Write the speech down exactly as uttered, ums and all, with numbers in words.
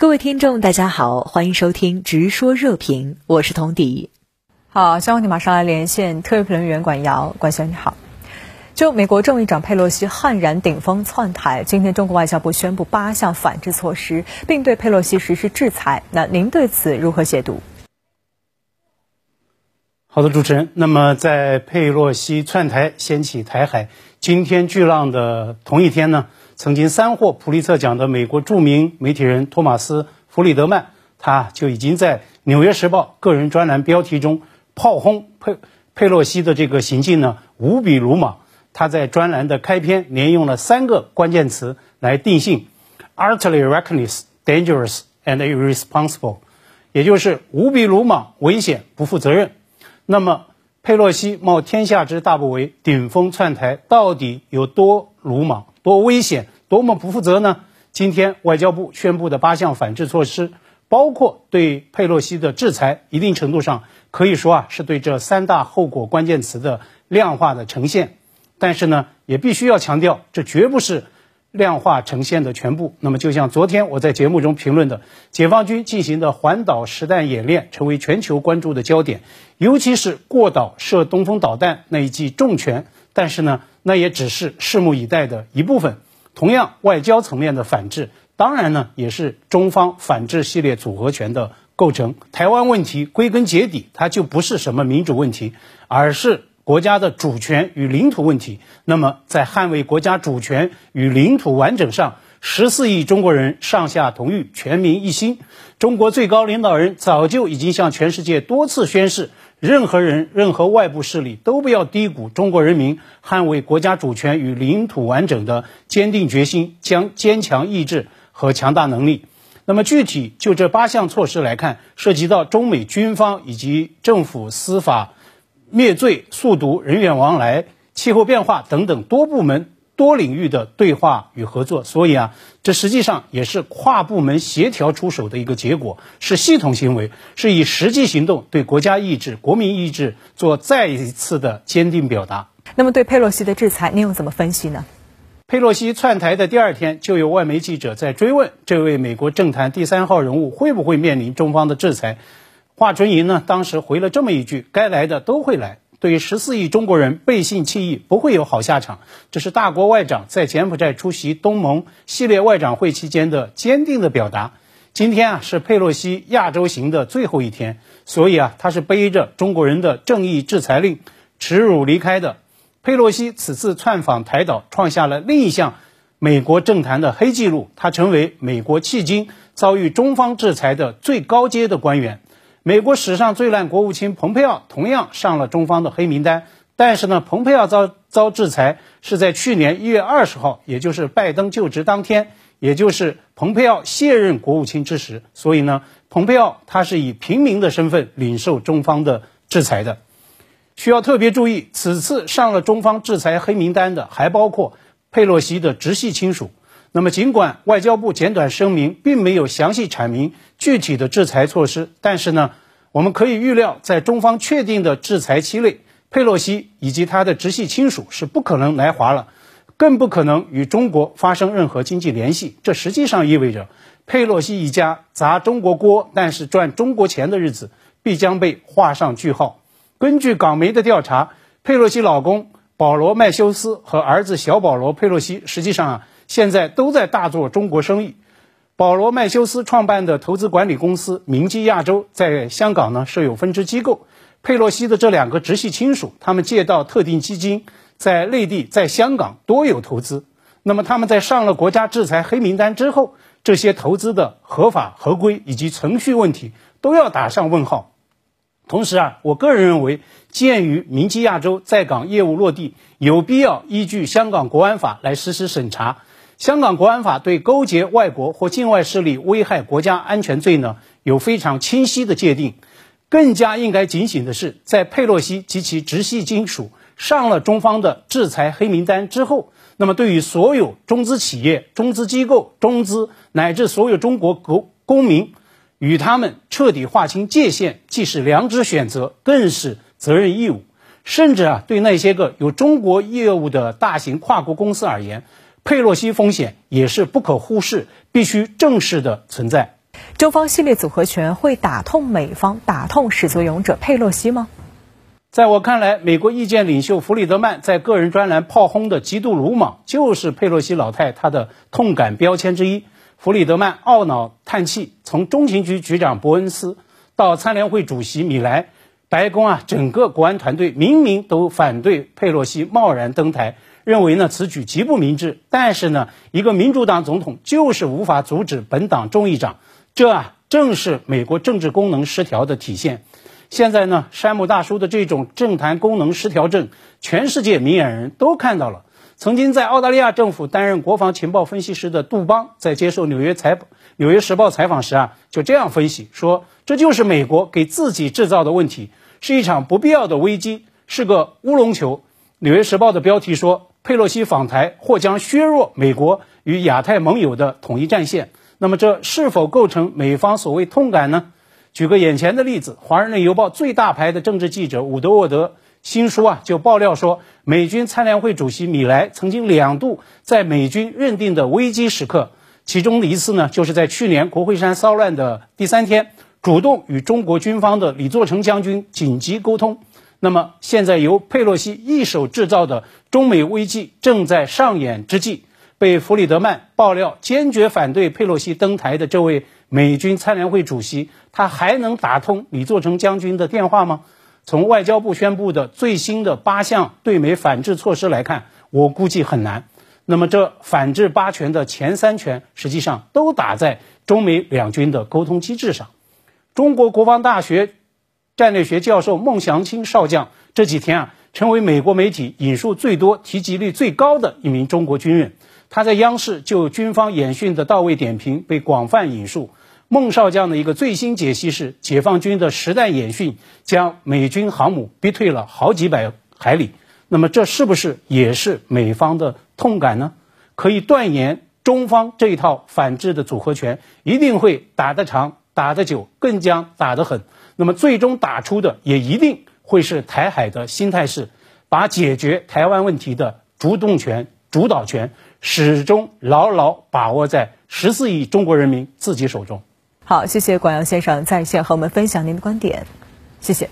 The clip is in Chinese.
各位听众大家好，欢迎收听直说热评，我是童迪。好，稍后你马上来连线特约评论员管瑶。管先生你好。就美国众议长佩洛西悍然顶风窜台，今天中国外交部宣布八项反制措施，并对佩洛西实施制裁，那您对此如何解读？好的，主持人，那么在佩洛西窜台掀起台海惊天巨浪的同一天呢，曾经三获普利策奖的美国著名媒体人托马斯·弗里德曼，他就已经在《纽约时报》个人专栏标题中炮轰佩佩洛西的这个行径呢无比鲁莽。他在专栏的开篇连用了三个关键词来定性 ：utterly reckless, dangerous, and irresponsible， 也就是无比鲁莽、危险、不负责任。那么，佩洛西冒天下之大不韪顶风窜台，到底有多鲁莽？多危险，多么不负责呢？今天外交部宣布的八项反制措施，包括对佩洛西的制裁，一定程度上可以说啊是对这三大后果关键词的量化的呈现。但是呢，也必须要强调，这绝不是量化呈现的全部。那么就像昨天我在节目中评论的，解放军进行的环岛实弹演练成为全球关注的焦点，尤其是过岛射东风导弹那一记重拳。但是呢，那也只是拭目以待的一部分。同样，外交层面的反制，当然呢，也是中方反制系列组合拳的构成。台湾问题归根结底，它就不是什么民主问题，而是国家的主权与领土问题。那么，在捍卫国家主权与领土完整上，十四亿中国人上下同欲，全民一心。中国最高领导人早就已经向全世界多次宣示，任何人、任何外部势力都不要低估中国人民捍卫国家主权与领土完整的坚定决心、将坚强意志和强大能力。那么具体就这八项措施来看，涉及到中美军方以及政府司法、灭罪、速毒、人员往来、气候变化等等多部门、多领域的对话与合作。所以啊，这实际上也是跨部门协调出手的一个结果，是系统行为，是以实际行动对国家意志、国民意志做再一次的坚定表达。那么对佩洛西的制裁您又怎么分析呢？佩洛西窜台的第二天，就有外媒记者在追问这位美国政坛第三号人物会不会面临中方的制裁。华春莹呢当时回了这么一句，该来的都会来，对十四亿中国人背信弃义，不会有好下场。这是大国外长在柬埔寨出席东盟系列外长会期间的坚定的表达。今天啊是佩洛西亚洲行的最后一天，所以啊他是背着中国人的正义制裁令耻辱离开的。佩洛西此次窜访台岛，创下了另一项美国政坛的黑记录，他成为美国迄今遭遇中方制裁的最高阶的官员。美国史上最烂国务卿蓬佩奥同样上了中方的黑名单，但是呢，蓬佩奥遭遭制裁是在去年一月二十号，也就是拜登就职当天，也就是蓬佩奥卸任国务卿之时。所以呢，蓬佩奥他是以平民的身份领受中方的制裁的。需要特别注意，此次上了中方制裁黑名单的还包括佩洛西的直系亲属。那么尽管外交部简短声明并没有详细阐明具体的制裁措施，但是呢，我们可以预料，在中方确定的制裁期内，佩洛西以及他的直系亲属是不可能来华了，更不可能与中国发生任何经济联系。这实际上意味着佩洛西一家砸中国锅但是赚中国钱的日子必将被画上句号。根据港媒的调查，佩洛西老公保罗·麦修斯和儿子小保罗·佩洛西实际上啊现在都在大做中国生意。保罗·麦修斯创办的投资管理公司明基亚洲在香港呢设有分支机构。佩洛西的这两个直系亲属，他们借到特定基金，在内地、在香港多有投资。那么他们在上了国家制裁黑名单之后，这些投资的合法、合规以及程序问题都要打上问号。同时啊，我个人认为，鉴于明基亚洲在港业务落地，有必要依据香港国安法来实施审查。香港国安法对勾结外国或境外势力危害国家安全罪呢有非常清晰的界定。更加应该警醒的是，在佩洛西及其直系亲属上了中方的制裁黑名单之后，那么对于所有中资企业、中资机构、中资乃至所有中国公民，与他们彻底划清界限，既是良知选择，更是责任义务。甚至啊，对那些个有中国业务的大型跨国公司而言，佩洛西风险也是不可忽视，必须正视的存在。中方系列组合拳会打痛美方、打痛始作俑者佩洛西吗？在我看来，美国意见领袖弗里德曼在个人专栏炮轰的极度鲁莽，就是佩洛西老太她的痛感标签之一。弗里德曼懊恼叹气，从中情局局长伯恩斯到参联会主席米莱，白宫啊，整个国安团队明明都反对佩洛西贸然登台，认为呢此举极不明智。但是呢，一个民主党总统就是无法阻止本党众议长，这啊正是美国政治功能失调的体现。现在呢，山姆大叔的这种政坛功能失调症，全世界明眼人都看到了。曾经在澳大利亚政府担任国防情报分析师的杜邦，在接受纽约采纽约时报采访时啊，就这样分析说，这就是美国给自己制造的问题。是一场不必要的危机，是个乌龙球。纽约时报的标题说，佩洛西访台或将削弱美国与亚太盟友的统一战线。那么这是否构成美方所谓痛感呢？举个眼前的例子，华盛顿邮报最大牌的政治记者伍德沃德新书啊，就爆料说，美军参联会主席米莱曾经两度在美军认定的危机时刻，其中的一次呢，就是在去年国会山骚乱的第三天，主动与中国军方的李作成将军紧急沟通。那么现在由佩洛西一手制造的中美危机正在上演之际，被弗里德曼爆料坚决反对佩洛西登台的这位美军参联会主席，他还能打通李作成将军的电话吗？从外交部宣布的最新的八项对美反制措施来看，我估计很难。那么这反制八拳的前三拳实际上都打在中美两军的沟通机制上。中国国防大学战略学教授孟祥青少将这几天啊，成为美国媒体引述最多、提及率最高的一名中国军人。他在央视就军方演训的到位点评被广泛引述。孟少将的一个最新解析是，解放军的实弹演训将美军航母逼退了好几百海里。那么这是不是也是美方的痛感呢？可以断言，中方这一套反制的组合拳一定会打得长、打得久，更将打得狠。那么最终打出的也一定会是台海的新态势，把解决台湾问题的主动权、主导权始终牢牢把握在十四亿中国人民自己手中。好，谢谢广阳先生在线和我们分享您的观点，谢谢。